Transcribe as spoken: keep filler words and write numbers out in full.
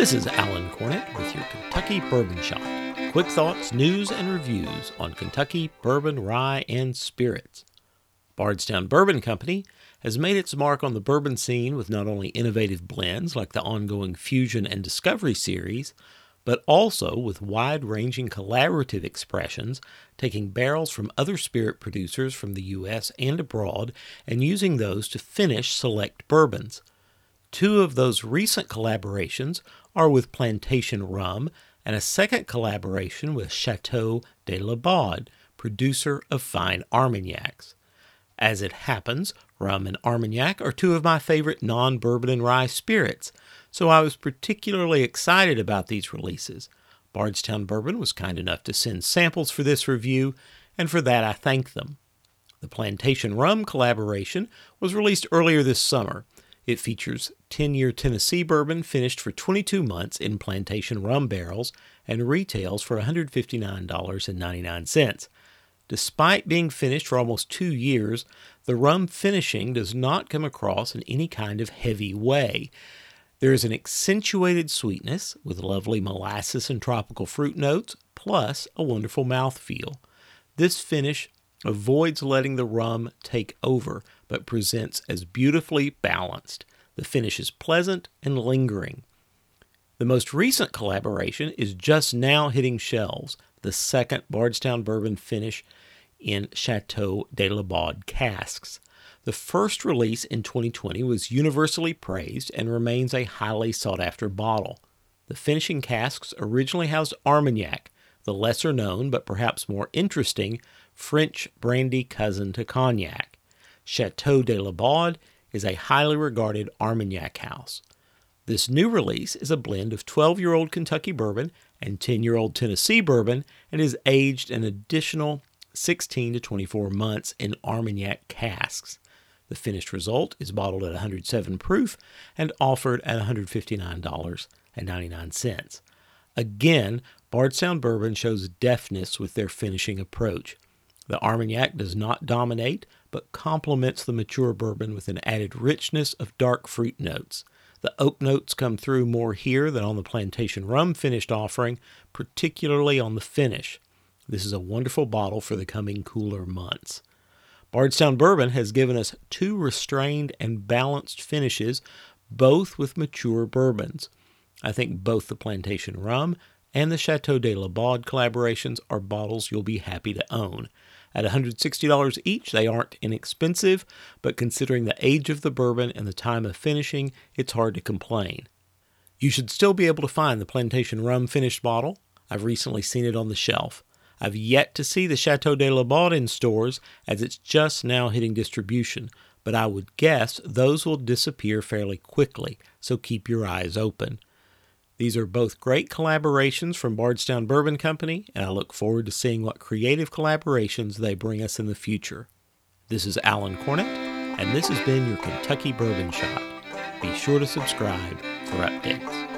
This is Alan Cornett with your Kentucky Bourbon Shot. Quick thoughts, news, and reviews on Kentucky bourbon, rye, and spirits. Bardstown Bourbon Company has made its mark on the bourbon scene with not only innovative blends like the ongoing Fusion and Discovery series, but also with wide-ranging collaborative expressions, taking barrels from other spirit producers from the U S and abroad and using those to finish select bourbons. Two of those recent collaborations are with Plantation Rum and a second collaboration with Chateau de la Baude, producer of fine Armagnacs. As it happens, rum and Armagnac are two of my favorite non-bourbon and rye spirits, so I was particularly excited about these releases. Bardstown Bourbon was kind enough to send samples for this review, and for that I thank them. The Plantation Rum collaboration was released earlier this summer. It features ten-year Tennessee bourbon finished for twenty-two months in plantation rum barrels and retails for one hundred fifty-nine dollars and ninety-nine cents. Despite being finished for almost two years, the rum finishing does not come across in any kind of heavy way. There is an accentuated sweetness with lovely molasses and tropical fruit notes, plus a wonderful mouthfeel. This finish avoids letting the rum take over, but presents as beautifully balanced. The finish is pleasant and lingering. The most recent collaboration is just now hitting shelves, the second Bardstown Bourbon finish in Chateau de la Baude casks. The first release in twenty twenty was universally praised and remains a highly sought-after bottle. The finishing casks originally housed Armagnac, the lesser-known but perhaps more interesting French brandy cousin to Cognac. Chateau de la Baude is a highly regarded Armagnac house. This new release is a blend of twelve-year-old Kentucky bourbon and ten-year-old Tennessee bourbon and is aged an additional sixteen to twenty-four months in Armagnac casks. The finished result is bottled at one hundred seven proof and offered at one hundred fifty-nine dollars and ninety-nine cents. Again, Bardstown Bourbon shows deftness with their finishing approach. The Armagnac does not dominate, but complements the mature bourbon with an added richness of dark fruit notes. The oak notes come through more here than on the Plantation Rum finished offering, particularly on the finish. This is a wonderful bottle for the coming cooler months. Bardstown Bourbon has given us two restrained and balanced finishes, both with mature bourbons. I think both the Plantation Rum and the Chateau de la Baude collaborations are bottles you'll be happy to own. At one hundred sixty dollars each, they aren't inexpensive, but considering the age of the bourbon and the time of finishing, it's hard to complain. You should still be able to find the Plantation Rum finished bottle. I've recently seen it on the shelf. I've yet to see the Chateau de la Baude in stores, as it's just now hitting distribution, but I would guess those will disappear fairly quickly, so keep your eyes open. These are both great collaborations from Bardstown Bourbon Company, and I look forward to seeing what creative collaborations they bring us in the future. This is Alan Cornett, and this has been your Kentucky Bourbon Shot. Be sure to subscribe for updates.